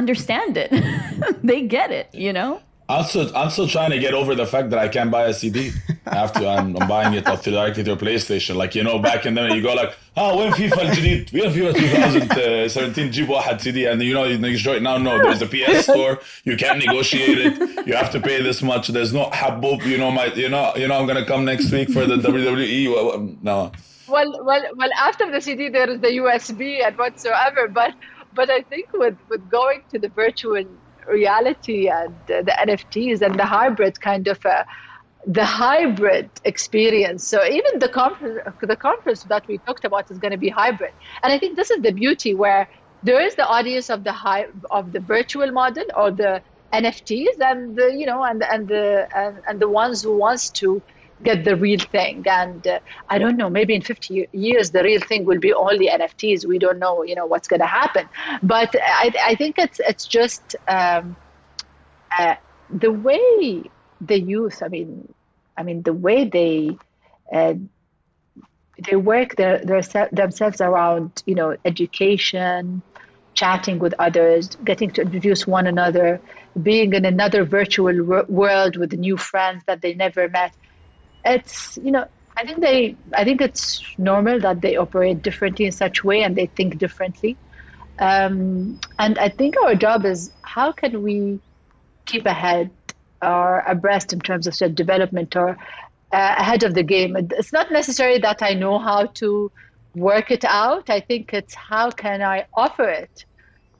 understand it. They get it, you know? I'm still, I'm still trying to get over the fact that I can't buy a C D. I have to, I'm, I'm buying it directly to a PlayStation. Like, you know, back in the day, you go like, ah, oh, when FIFA الجديد, when FIFA twenty seventeen, جيب واحد C D, and you know, you enjoy it. Now, no, there's the P S store. You can't negotiate it. You have to pay this much. There's no habub, you know, my, you know, you know, I'm going to come next week for the W W E. No. Well, well, well, after the C D, there is the U S B and whatsoever, but But I think with, with going to the virtual reality and uh, the N F Ts and the hybrid kind of uh, the hybrid experience. So even the conference, the conference that we talked about is going to be hybrid. And I think this is the beauty, where there is the audience of the high, of the virtual model or the N F Ts, and the, you know, and and the and, and the ones who wants to get the real thing. And uh, I don't know, maybe in fifty years, the real thing will be only N F Ts. We don't know, you know, what's going to happen. But I, I think it's it's just um, uh, the way the youth, I mean, I mean, the way they uh, they work their, their se- themselves around, you know, education, chatting with others, getting to introduce one another, being in another virtual wor- world with new friends that they never met. It's, you know, I think they, I think it's normal that they operate differently in such way and they think differently. Um, and I think our job is how can we keep ahead or abreast in terms of sort of development or uh, ahead of the game. It's not necessarily that I know how to work it out. I think it's how can I offer it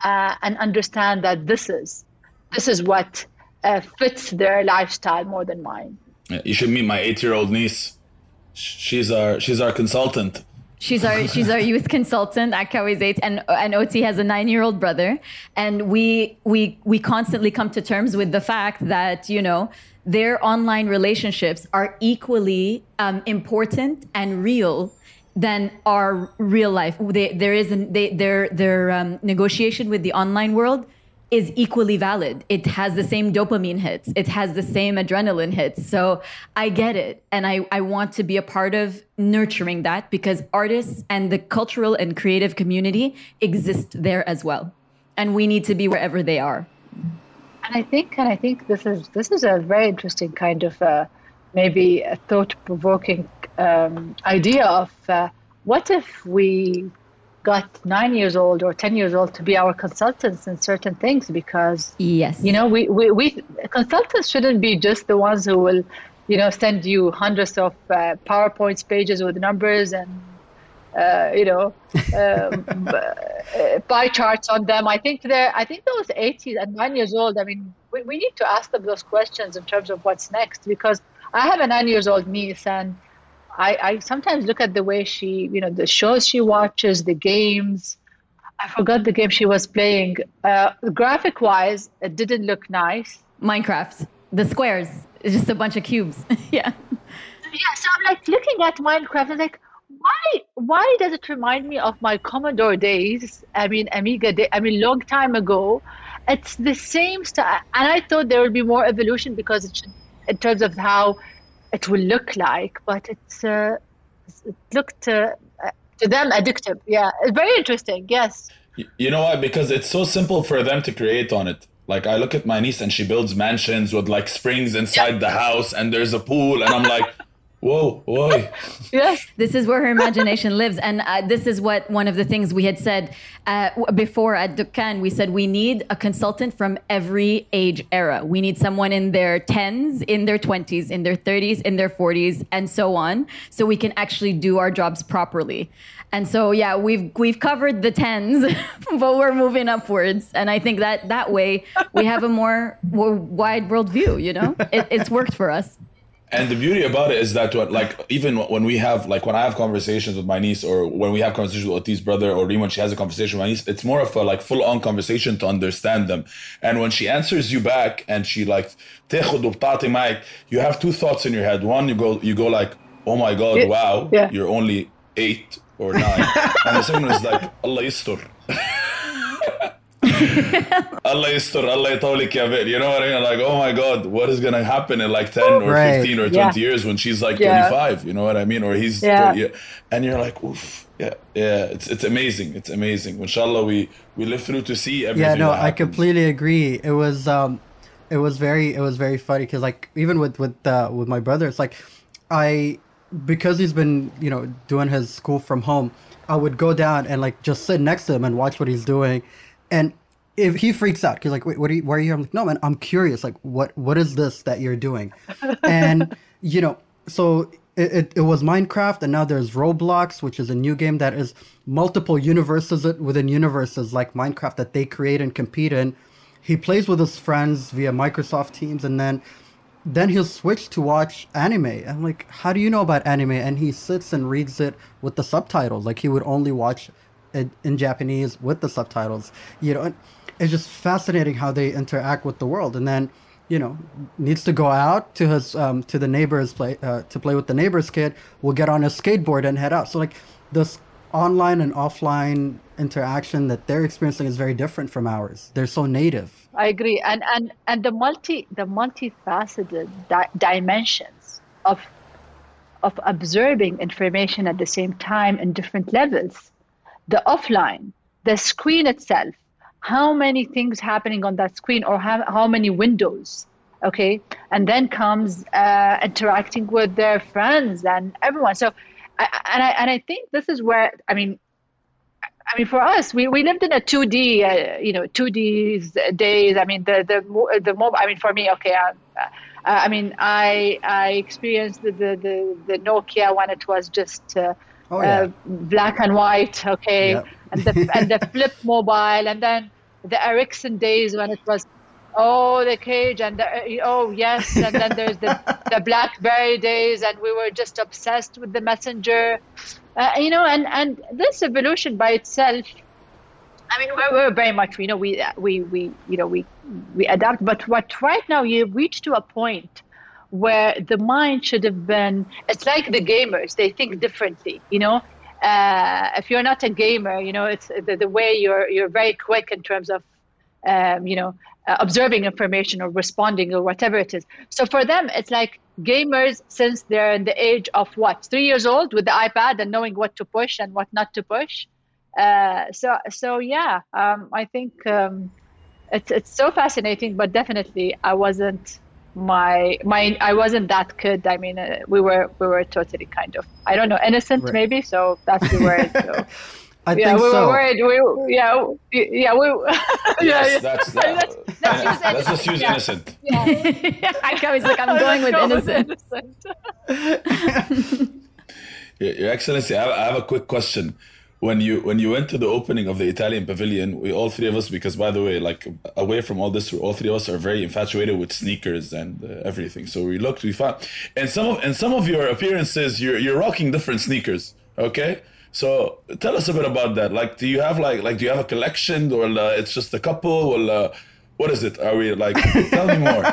uh, and understand that this is this is what uh, fits their lifestyle more than mine. You should meet my eight-year-old niece. She's our she's our consultant. She's our she's our youth consultant at Akawi's eight, and and O T has a nine-year-old brother, and we we we constantly come to terms with the fact that, you know, their online relationships are equally um, important and real than our real life. They, there is an, they, their their um, negotiation with the online world is equally valid. It has the same dopamine hits. It has the same adrenaline hits. So I get it. And I, I want to be a part of nurturing that because artists and the cultural and creative community exist there as well. And we need to be wherever they are. And I think and I think this is this is a very interesting kind of uh, maybe a thought-provoking um, idea of uh, what if we got nine years old or ten years old to be our consultants in certain things, because yes, you know, we, we, we consultants shouldn't be just the ones who will, you know, send you hundreds of uh, PowerPoint pages with numbers and uh, you know uh, b- pie charts on them. I think they're I think those eight and nine years old. I mean, we, we need to ask them those questions in terms of what's next, because I have a nine years old niece and. I, I sometimes look at the way she, you know, the shows she watches, the games. I forgot the game she was playing. Uh, graphic-wise, it didn't look nice. Minecraft, the squares, it's just a bunch of cubes. yeah. Yeah, so I'm like looking at Minecraft and like, why why does it remind me of my Commodore days? I mean, Amiga days, I mean, long time ago. It's the same stuff. And I thought there would be more evolution because it should, in terms of how it will look like, but it's uh, it looked uh, to them addictive. Yeah, very interesting. Yes. You know why? Because it's so simple for them to create on it. Like I look at my niece and she builds mansions with like springs inside yeah. the house, and there's a pool, and I'm like, whoa, whoa. Yes. This is where her imagination lives, and uh, this is what one of the things we had said uh, before at Dukkan. We said we need a consultant from every age era. We need someone in their tens, in their twenties, in their thirties, in their forties, and so on, so we can actually do our jobs properly. And so, yeah, we've we've covered the tens, but we're moving upwards, and I think that that way we have a more, more wide world view. You know, it, it's worked for us. And the beauty about it is that, like, even when we have, like, when I have conversations with my niece, or when we have conversations with Oti's brother, or even when she has a conversation with my niece, it's more of a, like, full-on conversation to understand them. And when she answers you back, and she, like, you have two thoughts in your head. One, you go, you go like, oh, my God, wow, yeah. You're only eight or nine. And the second one is like, Allah yistur. Allah yistur, Allah yitawlik ya bit. You know what I mean? Like, oh my God, what is gonna happen in like ten or right. fifteen or twenty yeah. years when she's like yeah. twenty-five? You know what I mean? Or he's yeah. twenty, and you're like, oof, yeah, yeah. It's it's amazing. It's amazing. Inshallah, we we live through to see everything. Yeah, no, that I completely agree. It was um, it was very it was very funny because like even with with uh, with my brother, it's like I because he's been you know doing his school from home. I would go down and like just sit next to him and watch what he's doing. And if he freaks out, he's like, wait, what are you, why are you? I'm like, no, man, I'm curious. Like, what, what is this that you're doing? And, you know, so it, it, it was Minecraft, and now there's Roblox, which is a new game that is multiple universes within universes like Minecraft that they create and compete in. He plays with his friends via Microsoft Teams, and then then he'll switch to watch anime. I'm like, how do you know about anime? And he sits and reads it with the subtitles. Like, he would only watch in Japanese with the subtitles, you know. It's just fascinating how they interact with the world. And then, you know, needs to go out to his um, to the neighbor's play uh, to play with the neighbor's kid. Will get on a skateboard and head out. So like this online and offline interaction that they're experiencing is very different from ours. They're so native. I agree, and and, and the multi the multifaceted di- dimensions of of absorbing information at the same time in different levels. The offline, the screen itself, how many things happening on that screen, or how, how many windows, okay? And then comes uh, interacting with their friends and everyone. So, I, and I and I think this is where, I mean, I mean, for us, we, we lived in a two D, uh, you know, two D days. I mean, the the the mobile. I mean, for me, okay. I, I mean, I I experienced the, the, the Nokia when it was just uh, oh, yeah. uh, black and white, okay, yep. and the and the flip mobile, and then the Ericsson days when it was oh the cage and the, oh yes, and then there's the the BlackBerry days, and we were just obsessed with the messenger. Uh, you know, and, and this evolution by itself, I mean, we're, we're very much, you know, we, we, we, you know, we, we adapt. But what right now you've reached to a point where the mind should have been, it's like the gamers, they think differently, you know. Uh, if you're not a gamer, you know, it's the, the way you're, you're very quick in terms of, um, you know, uh, observing information or responding or whatever it is. So for them, it's like, gamers, since they're in the age of what, three years old with the iPad and knowing what to push and what not to push. Uh, so, so yeah, um, I think um, it's it's so fascinating. But definitely, I wasn't my my I wasn't that kid. I mean, uh, we were we were totally kind of I don't know innocent right. maybe. So that's the word. So. I yeah, think we so. were worried. We, yeah, yeah, we. Yes, yeah, that's that. Let's, let's, let's, let's just use yeah. innocent. Yeah. I always like I'm going with go innocent. With innocent. Your, Your Excellency, I have, I have a quick question. When you when you went to the opening of the Italian Pavilion, we all three of us, because by the way, like away from all this, all three of us are very infatuated with sneakers and uh, everything. So we looked, we found, and some of and some of your appearances, you're you're rocking different sneakers. Okay. So tell us a bit about that. Like, do you have like, like, do you have a collection, or uh, it's just a couple, or uh, what is it? Are we like, tell me more.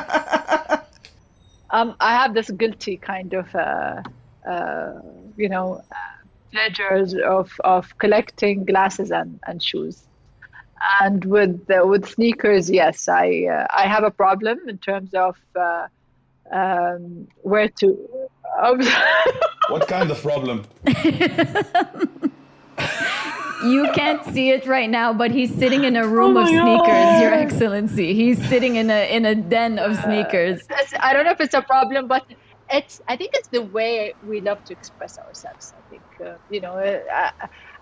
Um, I have this guilty kind of, uh, uh, you know, uh, pleasures of, of collecting glasses and, and shoes. And with, uh, with sneakers, yes, I, uh, I have a problem in terms of uh, um, where to... What kind of problem? You can't see it right now, but he's sitting in a room oh of sneakers, God. Your Excellency. He's sitting in a in a den of sneakers. Uh, I don't know if it's a problem, but it's. I think it's the way we love to express ourselves. I think uh, you know. I,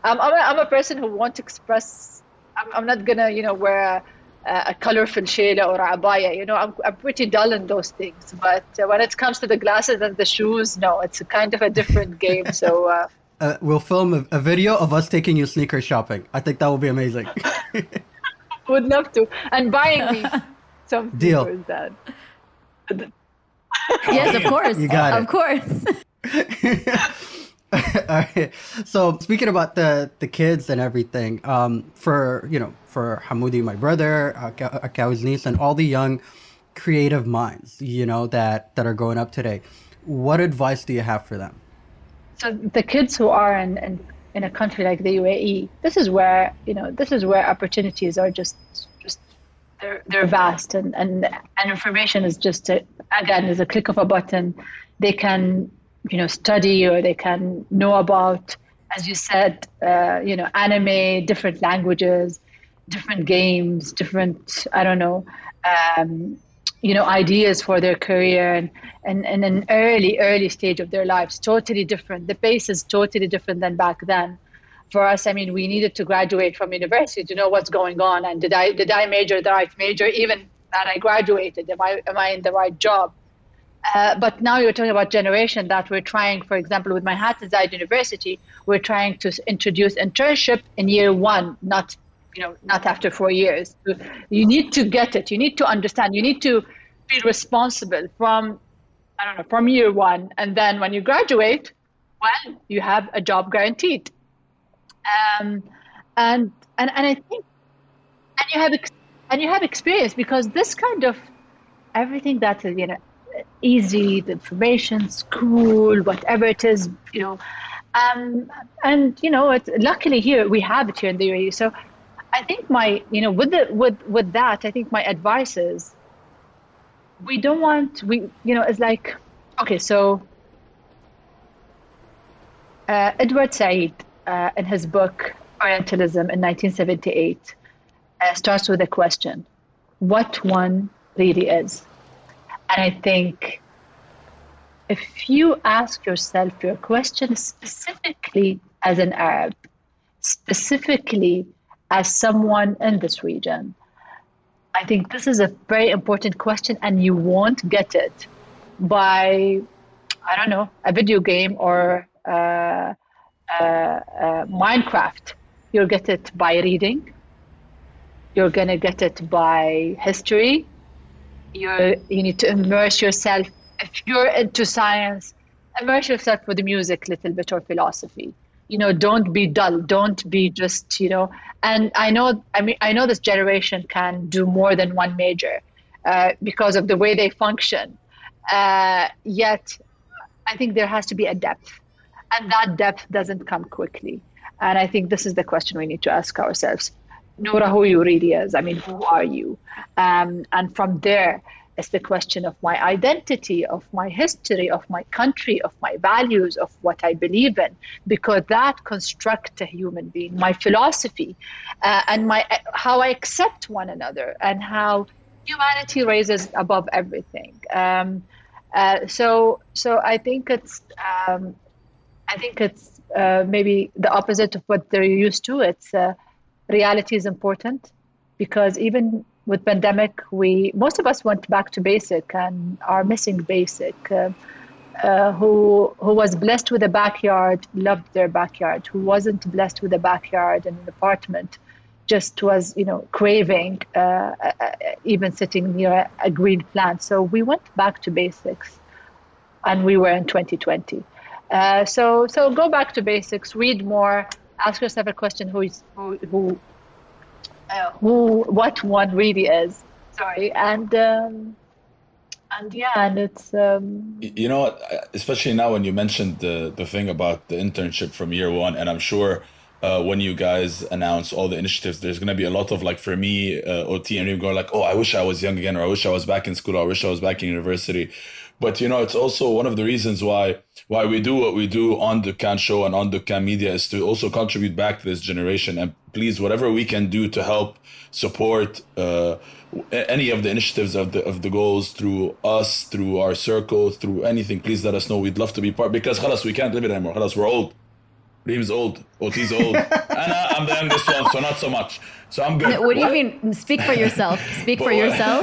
I'm I'm a, I'm a person who wants to express. I'm, I'm not gonna you know wear a, a colorful shela or a abaya. You know, I'm I'm pretty dull in those things. But uh, when it comes to the glasses and the shoes, no, it's a kind of a different game. So. Uh, Uh, we'll film a, a video of us taking you sneaker shopping. I think that will be amazing. Would love to. And buying me some deal. That. Yes, of course. You got of it. Of course. All right. So speaking about the, the kids and everything, um, for, you know, for Hamoudi, my brother, Akawi's niece, and all the young creative minds, you know, that, that are growing up today, what advice do you have for them? So the kids who are in, in, in a country like the U A E, this is where, you know, this is where opportunities are just, just they're, they're vast, and, and, and information is just, a, again, is a click of a button. They can, you know, study, or they can know about, as you said, uh, you know, anime, different languages, different games, different, I don't know, um, you know, ideas for their career, and, and, and an early, early stage of their lives, totally different. The pace is totally different than back then. For us, I mean, we needed to graduate from university to know what's going on. And did I did I major the right major, even that I graduated? Am I, am I in the right job? Uh, but now you're talking about generation that we're trying, for example, with Manhattan Zaid University, we're trying to introduce internship in year one, not you know, not after four years. You need to get it. You need to understand. You need to be responsible from, I don't know, from year one. And then when you graduate, well, you have a job guaranteed. Um, and and and I think, and you have and you have experience, because this kind of everything that is, you know, easy, the information, school, whatever it is, you know, um, and you know, it's, luckily here we have it here in the U A E. So. I think my, you know, with the, with with that, I think my advice is, we don't want, we, you know, it's like, okay, so Uh, Edward Said, uh, in his book, Orientalism in nineteen seventy-eight, uh, starts with a question, what one really is. And I think if you ask yourself your question specifically as an Arab, specifically as someone in this region, I think this is a very important question, and you won't get it by, I don't know, a video game or uh, uh, uh, Minecraft. You'll get it by reading. You're going to get it by history. You're, you need to immerse yourself. If you're into science, immerse yourself with music a little bit or philosophy. You know, don't be dull. Don't be just, you know, and I know, I mean, I know this generation can do more than one major uh, because of the way they function. Uh, yet, I think there has to be a depth, and that depth doesn't come quickly. And I think this is the question we need to ask ourselves. Noura, who you really is. I mean, who are you? Um, and from there, it's the question of my identity, of my history, of my country, of my values, of what I believe in, because that constructs a human being, my philosophy, uh, and my how I accept one another, and how humanity raises above everything. Um, uh, so, so I think it's, um, I think it's uh, maybe the opposite of what they're used to. It's uh, reality is important, because even with pandemic, we most of us went back to basic and are missing basic. Uh, uh, who who was blessed with a backyard loved their backyard. Who wasn't blessed with a backyard and an apartment just was, you know, craving uh, uh, even sitting near a green plant. So we went back to basics, and we were in twenty twenty. Uh, so so go back to basics. Read more. Ask yourself a question: Who is who? who Uh, who, what one really is. Sorry, and um, and yeah, and it's. Um... You know, especially now when you mentioned the the thing about the internship from year one, and I'm sure uh, when you guys announce all the initiatives, there's going to be a lot of, like, for me, uh, O T and going like, oh, I wish I was young again, or I wish I was back in school, or I wish I was back in university. But, you know, it's also one of the reasons why why we do what we do on the Dukkan Show and on the Dukkan Media is to also contribute back to this generation. And please, whatever we can do to help support uh, any of the initiatives of the of the goals through us, through our circle, through anything, please let us know. We'd love to be part, because khalas, we can't live it anymore. Khalas, we're old. Reem's old. O T's old. And I, I'm the youngest one, so not so much. So I'm good. What do you mean? Speak for yourself. Speak for yourself.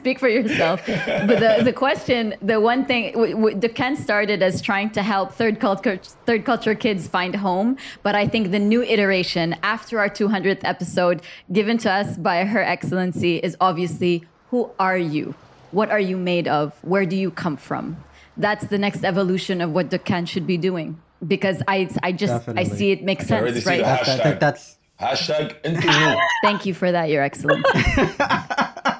Speak for yourself. But the, the question, the one thing, w- w- Dukkan started as trying to help third culture, third culture kids find home. But I think the new iteration after our two hundredth episode given to us by Her Excellency is obviously, who are you? What are you made of? Where do you come from? That's the next evolution of what Dukkan should be doing. Because I, I just, Definitely. I see it makes sense, right? See the hashtag. That, that's hashtag into who. Thank you for that, Your Excellency.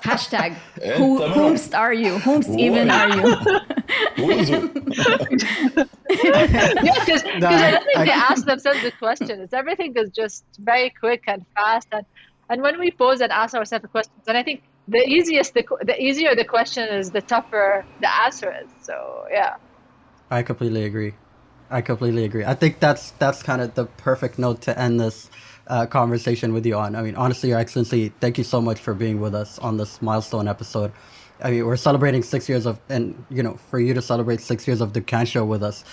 Hashtag who, whomst are you? Whomst even are you? Who is who? Yeah, because no, I don't think I, they I, ask themselves the questions. Everything is just very quick and fast, and and when we pause and ask ourselves the questions, and I think the easiest, the, the easier the question is, the tougher the answer is. So yeah, I completely agree. I completely agree. I think that's that's kind of the perfect note to end this uh, conversation with you on. I mean, honestly, Your Excellency, thank you so much for being with us on this milestone episode. I mean, we're celebrating six years of, and you know, for you to celebrate six years of the Dukkan Show with us,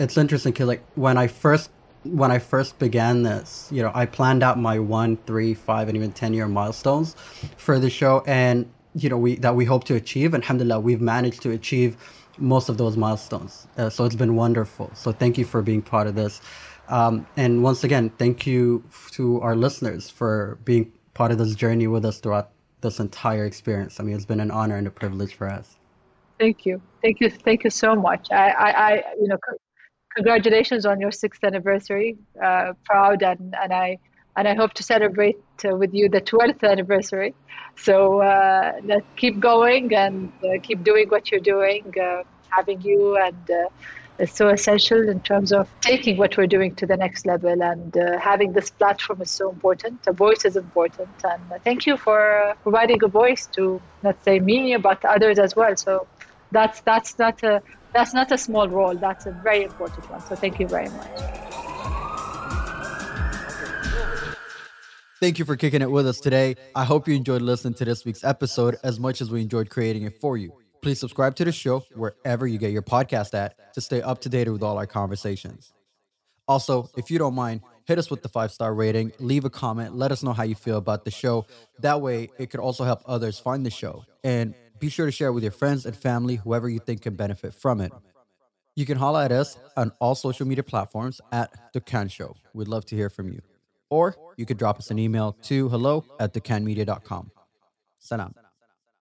it's interesting because, like, when I first when I first began this, you know, I planned out my one, three, five, and even ten year milestones for the show, and you know, we that we hope to achieve. And alhamdulillah, we've managed to achieve most of those milestones. Uh, so it's been wonderful. So thank you for being part of this. Um, and once again, thank you f- to our listeners for being part of this journey with us throughout this entire experience. I mean, it's been an honor and a privilege for us. Thank you. Thank you. Thank you so much. I, I, I you know, c- congratulations on your sixth anniversary. Uh, proud. And, and I, and I hope to celebrate uh, with you the twelfth anniversary. So uh, let's keep going and uh, keep doing what you're doing. Uh, having you and uh, is so essential in terms of taking what we're doing to the next level. And uh, having this platform is so important. A voice is important. And uh, thank you for providing a voice to, let's say, me, but others as well. So that's that's not a That's not a small role. That's a very important one. So thank you very much. Thank you for kicking it with us today. I hope you enjoyed listening to this week's episode as much as we enjoyed creating it for you. Please subscribe to the show wherever you get your podcast at to stay up to date with all our conversations. Also, if you don't mind, hit us with the five-star rating, leave a comment, let us know how you feel about the show. That way, it could also help others find the show. And be sure to share with your friends and family, whoever you think can benefit from it. You can holler at us on all social media platforms at The Dukkan Show. We'd love to hear from you. Or you could drop us an email to hello at dukkanmedia dot com. Salam.